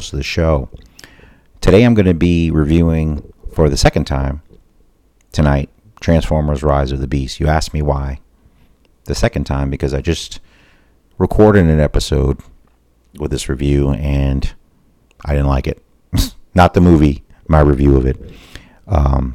most of the show. Today I'm going to be reviewing, for the second time tonight, Transformers: Rise of the Beasts. You asked me why the second time, because I just recorded an episode with this review and I didn't like it. Not the movie, my review of it.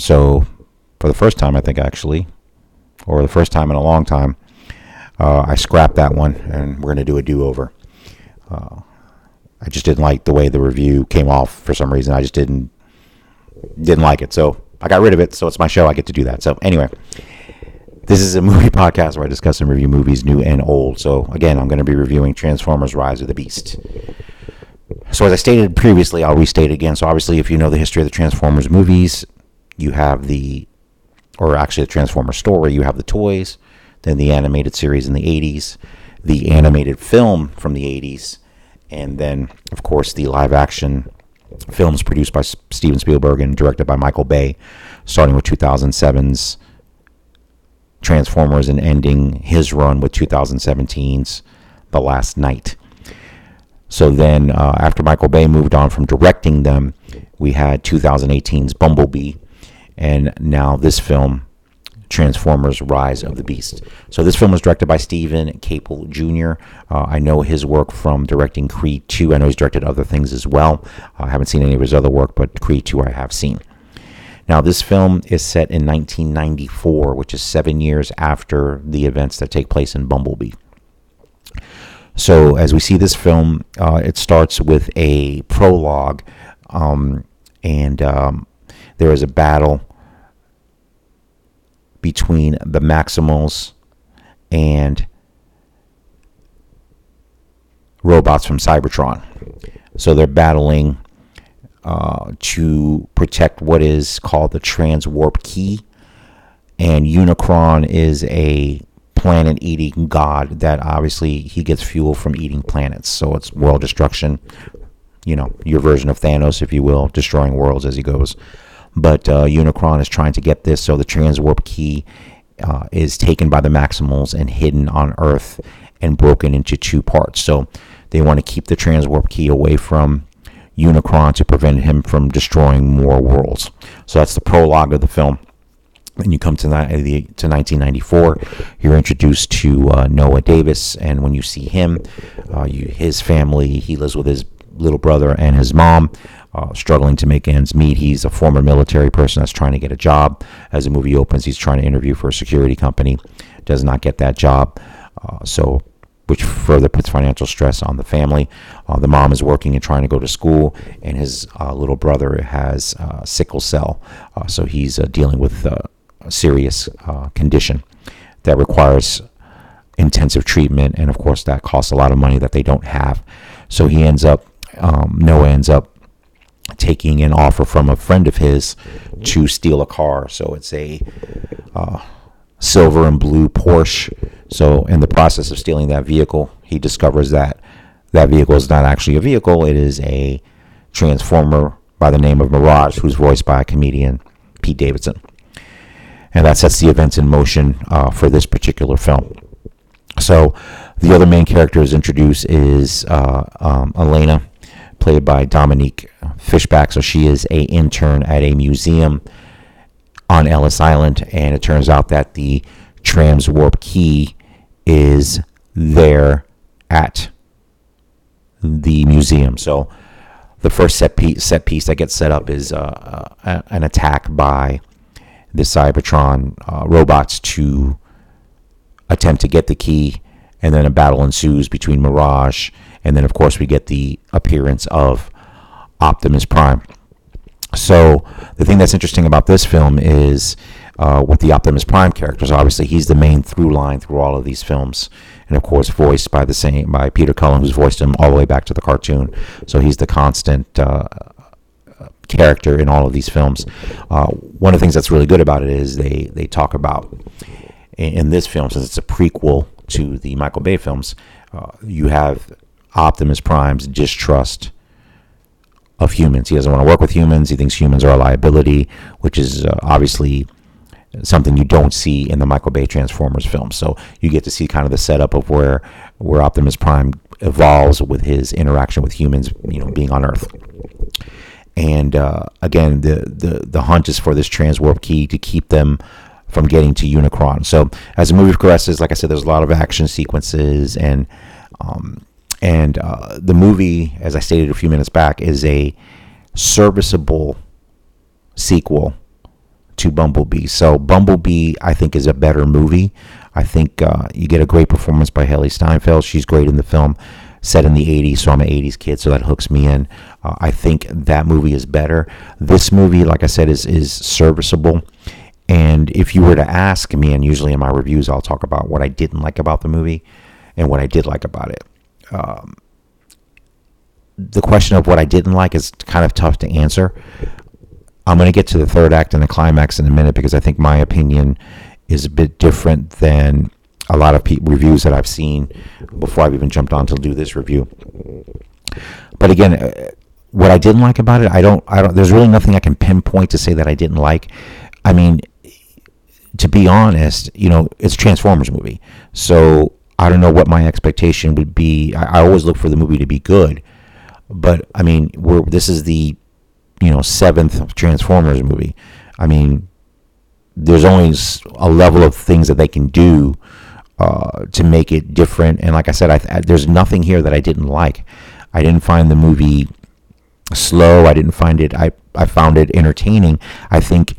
So for the first time, I think actually, or the first time in a long time, I scrapped that one and we're going to do a do-over. I just didn't like the way the review came off for some reason. I just didn't like it. So I got rid of it. So it's my show. I get to do that. So anyway, this is a movie podcast where I discuss and review movies new and old. So again, I'm going to be reviewing Transformers: Rise of the Beast. So as I stated previously, I'll restate it again. So obviously, if you know the history of the Transformers movies, you have the Transformers story, you have the toys, then the animated series in the 80s, the animated film from the 80s, and then, of course, the live-action films produced by Steven Spielberg and directed by Michael Bay, starting with 2007's Transformers and ending his run with 2017's The Last Knight. So then, after Michael Bay moved on from directing them, we had 2018's Bumblebee, and now this film, Transformers: Rise of the Beast. So this film was directed by Steven Caple, Jr. I know his work from directing Creed II. I know he's directed other things as well. I haven't seen any of his other work, but Creed II I have seen. Now, this film is set in 1994, which is 7 years after the events that take place in Bumblebee. So as we see this film, it starts with a prologue, and there is a battle between the Maximals and robots from Cybertron. So they're battling to protect what is called the Transwarp Key. And Unicron is a planet-eating god that obviously he gets fuel from eating planets. So it's world destruction, you know, your version of Thanos, if you will, destroying worlds as he goes. But Unicron is trying to get this, so the Transwarp Key is taken by the Maximals and hidden on Earth and broken into two parts. So they want to keep the Transwarp Key away from Unicron to prevent him from destroying more worlds. So that's the prologue of the film. When you come to 1994, you're introduced to Noah Davis, and when you see him, his family, he lives with his little brother and his mom, struggling to make ends meet. He's a former military person that's trying to get a job. As the movie opens, he's trying to interview for a security company, does not get that job, so which further puts financial stress on the family. The mom is working and trying to go to school, and his little brother has sickle cell, so he's dealing with a serious condition that requires intensive treatment, and of course that costs a lot of money that they don't have. So he ends up, Noah ends up taking an offer from a friend of his to steal a car. So it's a silver and blue Porsche. So in the process of stealing that vehicle, he discovers that that vehicle is not actually a vehicle. It is a transformer by the name of Mirage, who's voiced by comedian Pete Davidson. And that sets the events in motion for this particular film. So the other main character is introduced is Elena, played by Dominique Fishback. So she is an intern at a museum on Ellis Island, and it turns out that the Transwarp Key is there at the museum. So the first set piece that gets set up is an attack by the Cybertron robots to attempt to get the key, and then a battle ensues between Mirage, and then of course we get the appearance of Optimus Prime. So the thing that's interesting about this film is with the Optimus Prime characters, obviously he's the main through line through all of these films, and of course voiced by by Peter Cullen, who's voiced him all the way back to the cartoon. So he's the constant character in all of these films. One of the things that's really good about it is they talk about, in this film, since it's a prequel to the Michael Bay films, you have Optimus Prime's distrust of humans. He doesn't want to work with humans. He thinks humans are a liability, which is obviously something you don't see in the Michael Bay Transformers film. So you get to see kind of the setup of where where Optimus Prime evolves with his interaction with humans, you know, being on Earth. And again, the hunt is for this Transwarp Key to keep them from getting to Unicron. So as the movie progresses, like I said, there's a lot of action sequences, and the movie, as I stated a few minutes back, is a serviceable sequel to Bumblebee. So Bumblebee, I think, is a better movie. I think you get a great performance by Hayley Steinfeld. She's great in the film, set in the 80s, so I'm an 80s kid, so that hooks me in. I think that movie is better. This movie, like I said, is serviceable. And if you were to ask me, and usually in my reviews I'll talk about what I didn't like about the movie and what I did like about it. The question of what I didn't like is kind of tough to answer. I'm going to get to the third act and the climax in a minute, because I think my opinion is a bit different than a lot of reviews that I've seen before I've even jumped on to do this review. But again, what I didn't like about it, I don't. There's really nothing I can pinpoint to say that I didn't like. I mean, to be honest, you know, it's a Transformers movie, so I don't know what my expectation would be. I always look for the movie to be good, but I mean, this is the, you know, 7th Transformers movie. I mean, there's only a level of things that they can do to make it different. And like I said, there's nothing here that I didn't like. I didn't find the movie slow. I didn't find it. I found it entertaining. I think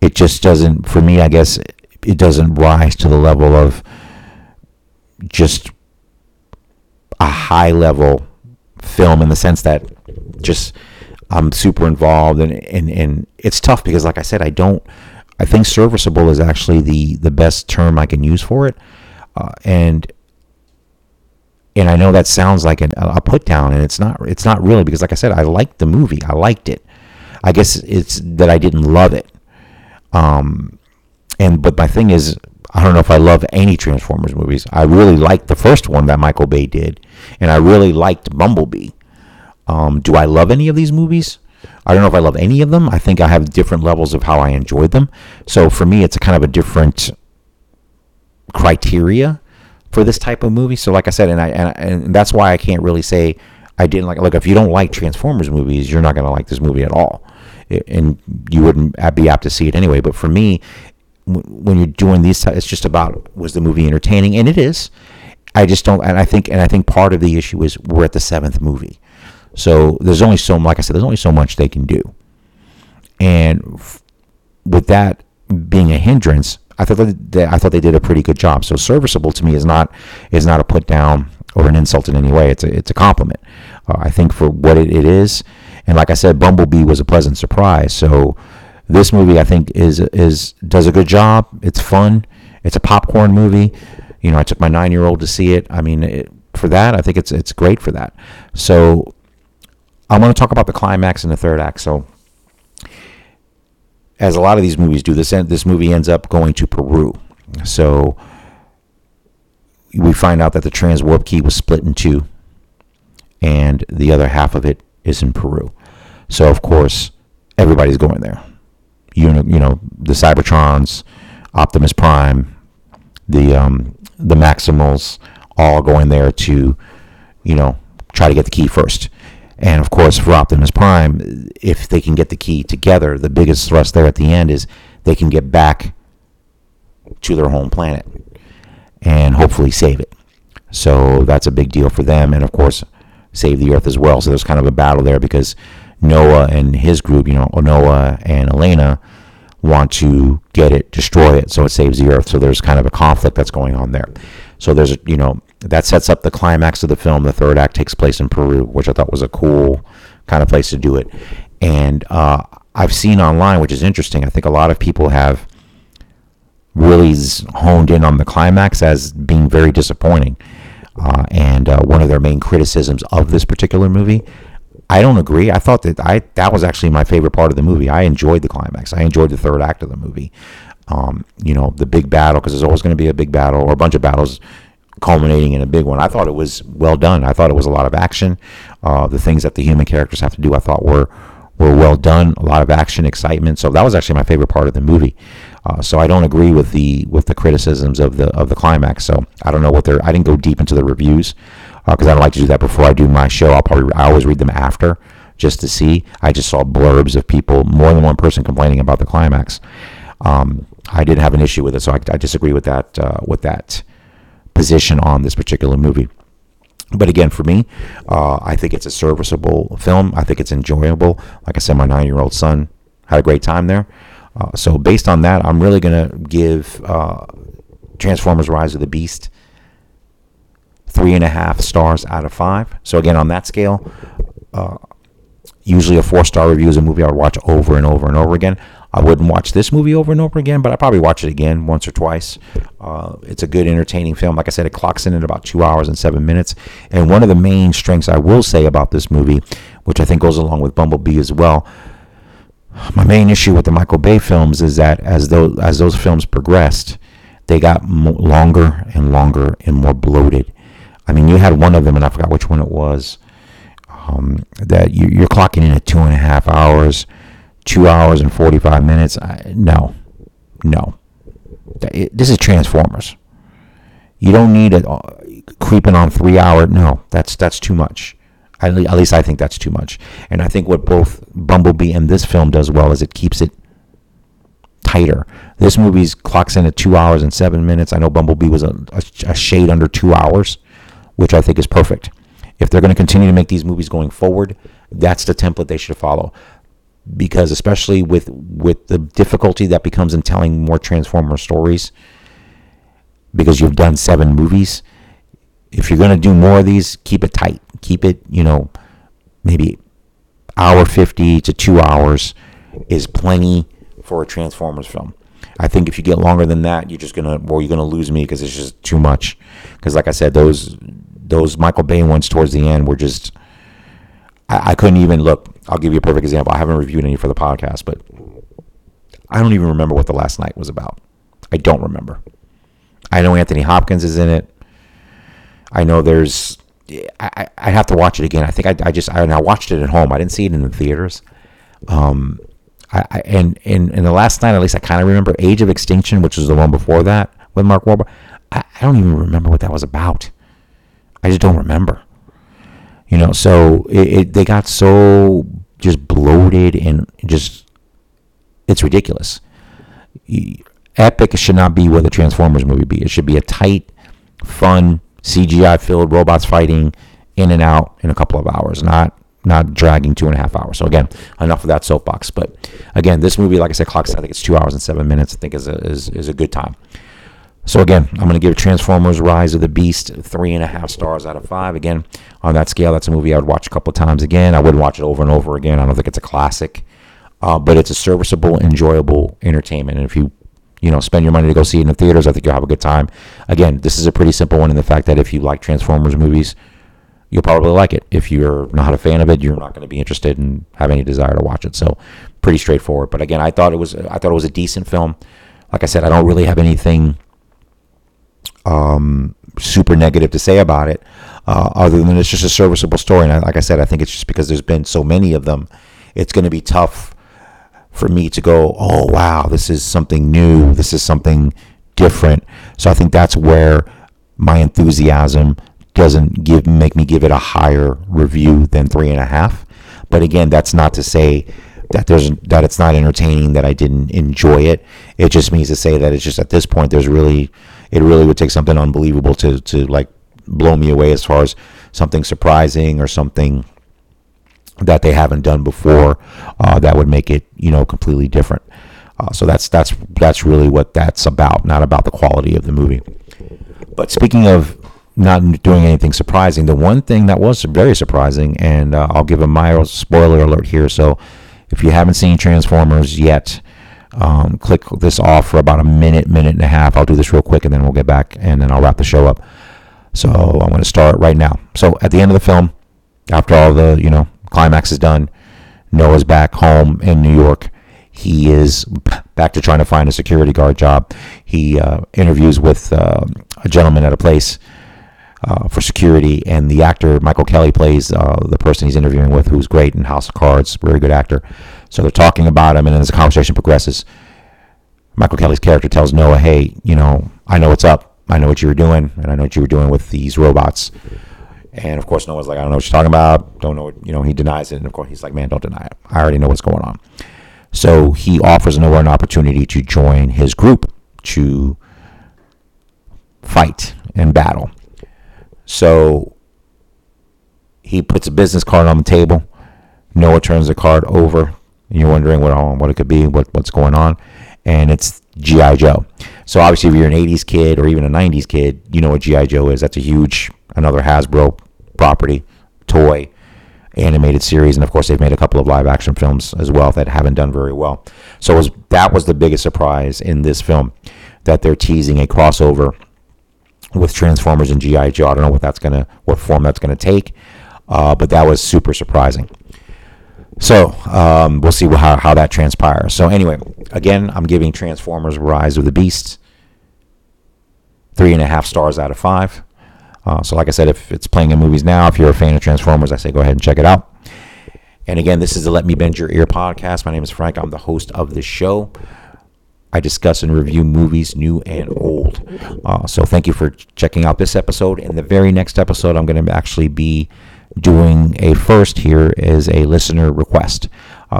it just doesn't, for me, I guess, it doesn't rise to the level of just a high level film, in the sense that just I'm super involved, and it's tough because, like I said, I think serviceable is actually the best term I can use for it. And I know that sounds like a put down, and it's not really, because like I said, I liked the movie. I liked it. I guess it's that I didn't love it. But my thing is, I don't know if I love any Transformers movies. I really liked the first one that Michael Bay did, and I really liked Bumblebee. Do I love any of these movies? I don't know if I love any of them. I think I have different levels of how I enjoyed them. So for me, it's kind of a different criteria for this type of movie. So like I said, and that's why I can't really say I didn't like. Look, if you don't like Transformers movies, you're not going to like this movie at all, and you wouldn't be apt to see it anyway. But for me, when you're doing these, it's just about, was the movie entertaining? And it is. I just don't, and I think part of the issue is we're at the 7th movie. So there's only so much they can do. And with that being a hindrance, I thought they did a pretty good job. So serviceable to me is not a put down or an insult in any way. It's a compliment. I think for what it is. And like I said, Bumblebee was a pleasant surprise. So this movie, I think, does a good job. It's fun. It's a popcorn movie. You know, I took my 9-year-old to see it. I mean, for that, I think it's great for that. So I want to talk about the climax in the third act. So, as a lot of these movies do, this movie ends up going to Peru. So we find out that the Transwarp Key was split in two, and the other half of it is in Peru. So of course, everybody's going there. You know, the Cybertrons, Optimus Prime, the Maximals, all going there to, you know, try to get the key first. And of course, for Optimus Prime, if they can get the key together, the biggest thrust there at the end is they can get back to their home planet and hopefully save it. So that's a big deal for them, and of course, save the Earth as well. So there's kind of a battle there, because Noah and his group, you know, Noah and Elena, want to get it, destroy it, so it saves the Earth. So there's kind of a conflict that's going on there. So there's, you know, that sets up the climax of the film. The third act takes place in Peru, which I thought was a cool kind of place to do it. And I've seen online, which is interesting, I think a lot of people have really honed in on the climax as being very disappointing. And one of their main criticisms of this particular movie, I don't agree. I thought that was actually my favorite part of the movie. I enjoyed the climax. I enjoyed the third act of the movie. You know, the big battle, because there's always going to be a big battle or a bunch of battles culminating in a big one. I thought it was well done. I thought it was a lot of action. The things that the human characters have to do, I thought, were were well done, a lot of action, excitement. So that was actually my favorite part of the movie. So I don't agree with the criticisms of the climax. So I don't know what they're. I didn't go deep into the reviews because I don't like to do that before I do my show. I always read them after just to see. I just saw blurbs of people, more than one person complaining about the climax. I didn't have an issue with it, so I disagree with that position on this particular movie. But again, for me, I think it's a serviceable film. I think it's enjoyable. Like I said, my 9-year-old son had a great time there. So based on that, I'm really going to give Transformers Rise of the Beast 3.5 stars out of 5. So again, on that scale, usually a 4-star review is a movie I would watch over and over and over again. I wouldn't watch this movie over and over again, but I'd probably watch it again once or twice. It's a good, entertaining film. Like I said, it clocks in at about 2 hours and 7 minutes. And one of the main strengths I will say about this movie, which I think goes along with Bumblebee as well, my main issue with the Michael Bay films is that as those films progressed, they got longer and longer and more bloated. I mean, you had one of them, and I forgot which one it was, that you're clocking in at 2.5 hours, 2 hours and 45 minutes. This is Transformers. You don't need it creeping on 3 hours. No, that's too much. At least I think that's too much. And I think what both Bumblebee and this film does well is it keeps it tighter. This movie clocks in at 2 hours and 7 minutes. I know Bumblebee was a shade under 2 hours, which I think is perfect. If they're going to continue to make these movies going forward, that's the template they should follow. Because especially with the difficulty that becomes in telling more Transformer stories, because you've done 7 movies, if you're going to do more of these, keep it tight. Keep it, maybe 1:50 to 2 hours is plenty for a Transformers film. I think if you get longer than that, you're going to lose me because it's just too much. Because like I said, those Michael Bay ones towards the end were just, I couldn't even look. I'll give you a perfect example. I haven't reviewed any for the podcast, but I don't even remember what the last night was about. I don't remember. I know Anthony Hopkins is in it. I know there's. I have to watch it again. I think I watched it at home. I didn't see it in the theaters. And the last night, at least I kind of remember Age of Extinction, which was the one before that with Mark Wahlberg. I don't even remember what that was about. I just don't remember. So they got so just bloated and just, it's ridiculous. Epic should not be what the Transformers movie be. It should be a tight, fun, CGI-filled robots fighting in and out in a couple of hours, not dragging 2.5 hours. So again, enough of that soapbox. But again, this movie, like I said, clocks. I think it's 2 hours and 7 minutes. I think is a good time. So again, I'm going to give Transformers: Rise of the Beast 3.5 stars out of 5. Again, on that scale, that's a movie I would watch a couple of times again. I wouldn't watch it over and over again. I don't think it's a classic, but it's a serviceable, enjoyable entertainment. And if you spend your money to go see it in the theaters, I think you'll have a good time. Again, this is a pretty simple one in the fact that if you like Transformers movies, you'll probably like it. If you're not a fan of it, you're not going to be interested and have any desire to watch it. So pretty straightforward. But again, I thought it was a decent film. Like I said, I don't really have anything super negative to say about it, other than it's just a serviceable story. And like I said, I think it's just because there's been so many of them, it's going to be tough for me to go, oh wow, this is something new, this is something different. So I think that's where my enthusiasm doesn't make me give it a higher review than 3.5. But again, that's not to say that that it's not entertaining, that I didn't enjoy it. It just means to say that it's just at this point it really would take something unbelievable to like blow me away as far as something surprising or something that they haven't done before, that would make it, completely different. So that's really what that's about, not about the quality of the movie. But speaking of not doing anything surprising, the one thing that was very surprising, and I'll give a mild spoiler alert here. So if you haven't seen Transformers yet, click this off for about a minute and a half. I'll do this real quick and then we'll get back and then I'll wrap the show up. So I'm going to start right now. So at the end of the film, after all the, climax is done, Noah's back home in New York. He is back to trying to find a security guard job. He interviews with a gentleman at a place for security, and the actor Michael Kelly plays the person he's interviewing with, who's great in House of Cards, very good actor. So they're talking about him, and then as the conversation progresses, Michael Kelly's character tells Noah, hey, you know, I know what's up. I know what you were doing, and I know what you were doing with these robots. And, of course, Noah's like, I don't know what you're talking about. Don't know what, you know, he denies it. And, of course, he's like, man, don't deny it. I already know what's going on. So he offers Noah an opportunity to join his group to fight and battle. So he puts a business card on the table. Noah turns the card over. You're wondering what it could be, what's going on. And it's G.I. Joe. So obviously if you're an 80s kid or even a 90s kid, you know what G.I. Joe is. That's a huge, another Hasbro property, toy, animated series. And, of course, they've made a couple of live-action films as well that haven't done very well. So that was the biggest surprise in this film, that they're teasing a crossover with Transformers and G.I. Joe. I don't know what form that's going to take, but that was super surprising. So we'll see how that transpires. So anyway, again, I'm giving Transformers Rise of the Beasts 3.5 stars out of 5. So like I said, if it's playing in movies now, if you're a fan of Transformers, I say go ahead and check it out. And again, this is the Let Me Bend Your Ear podcast. My name is Frank. I'm the host of the show. I discuss and review movies new and old. So thank you for checking out this episode. In the very next episode, I'm going to actually be doing a first here is a listener request.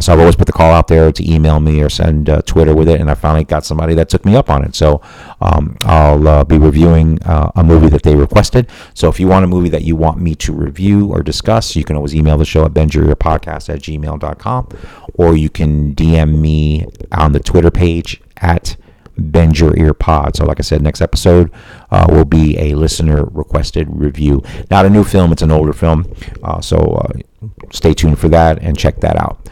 So I've always put the call out there to email me or send Twitter with it, and I finally got somebody that took me up on it. So I'll be reviewing a movie that they requested. So if you want a movie that you want me to review or discuss, you can always email the show at bendyourearpodcast@gmail.com, or you can DM me on the Twitter page at Bend Your Ear Pod. So like I said, next episode will be a listener requested review. Not a new film, it's an older film. So stay tuned for that and check that out.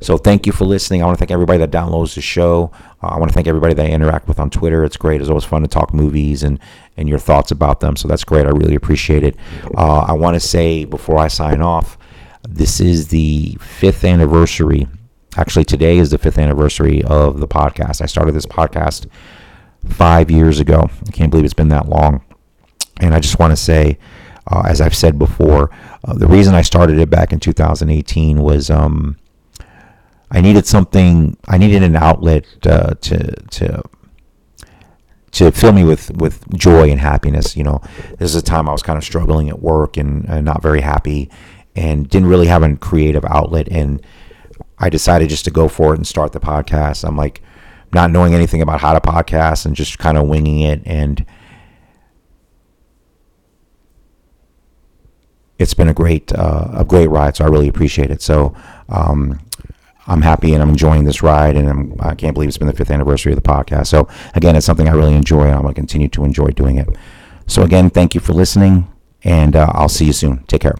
So thank you for listening. I want to thank everybody that downloads the show. I want to thank everybody that I interact with on Twitter. It's great. It's always fun to talk movies and your thoughts about them. So that's great. I really appreciate it. I want to say before I sign off, this is the 5th anniversary. Actually, today is the 5th anniversary of the podcast. I started this podcast 5 years ago. I can't believe it's been that long. And I just want to say, as I've said before, the reason I started it back in 2018 was I needed an outlet to fill me with joy and happiness. You know, this is a time I was kind of struggling at work and not very happy and didn't really have a creative outlet, and I decided just to go for it and start the podcast. I'm like not knowing anything about how to podcast and just kind of winging it. And it's been a great ride. So I really appreciate it. So I'm happy and I'm enjoying this ride, and I can't believe it's been the 5th anniversary of the podcast. So again, it's something I really enjoy, and I'm going to continue to enjoy doing it. So again, thank you for listening, and I'll see you soon. Take care.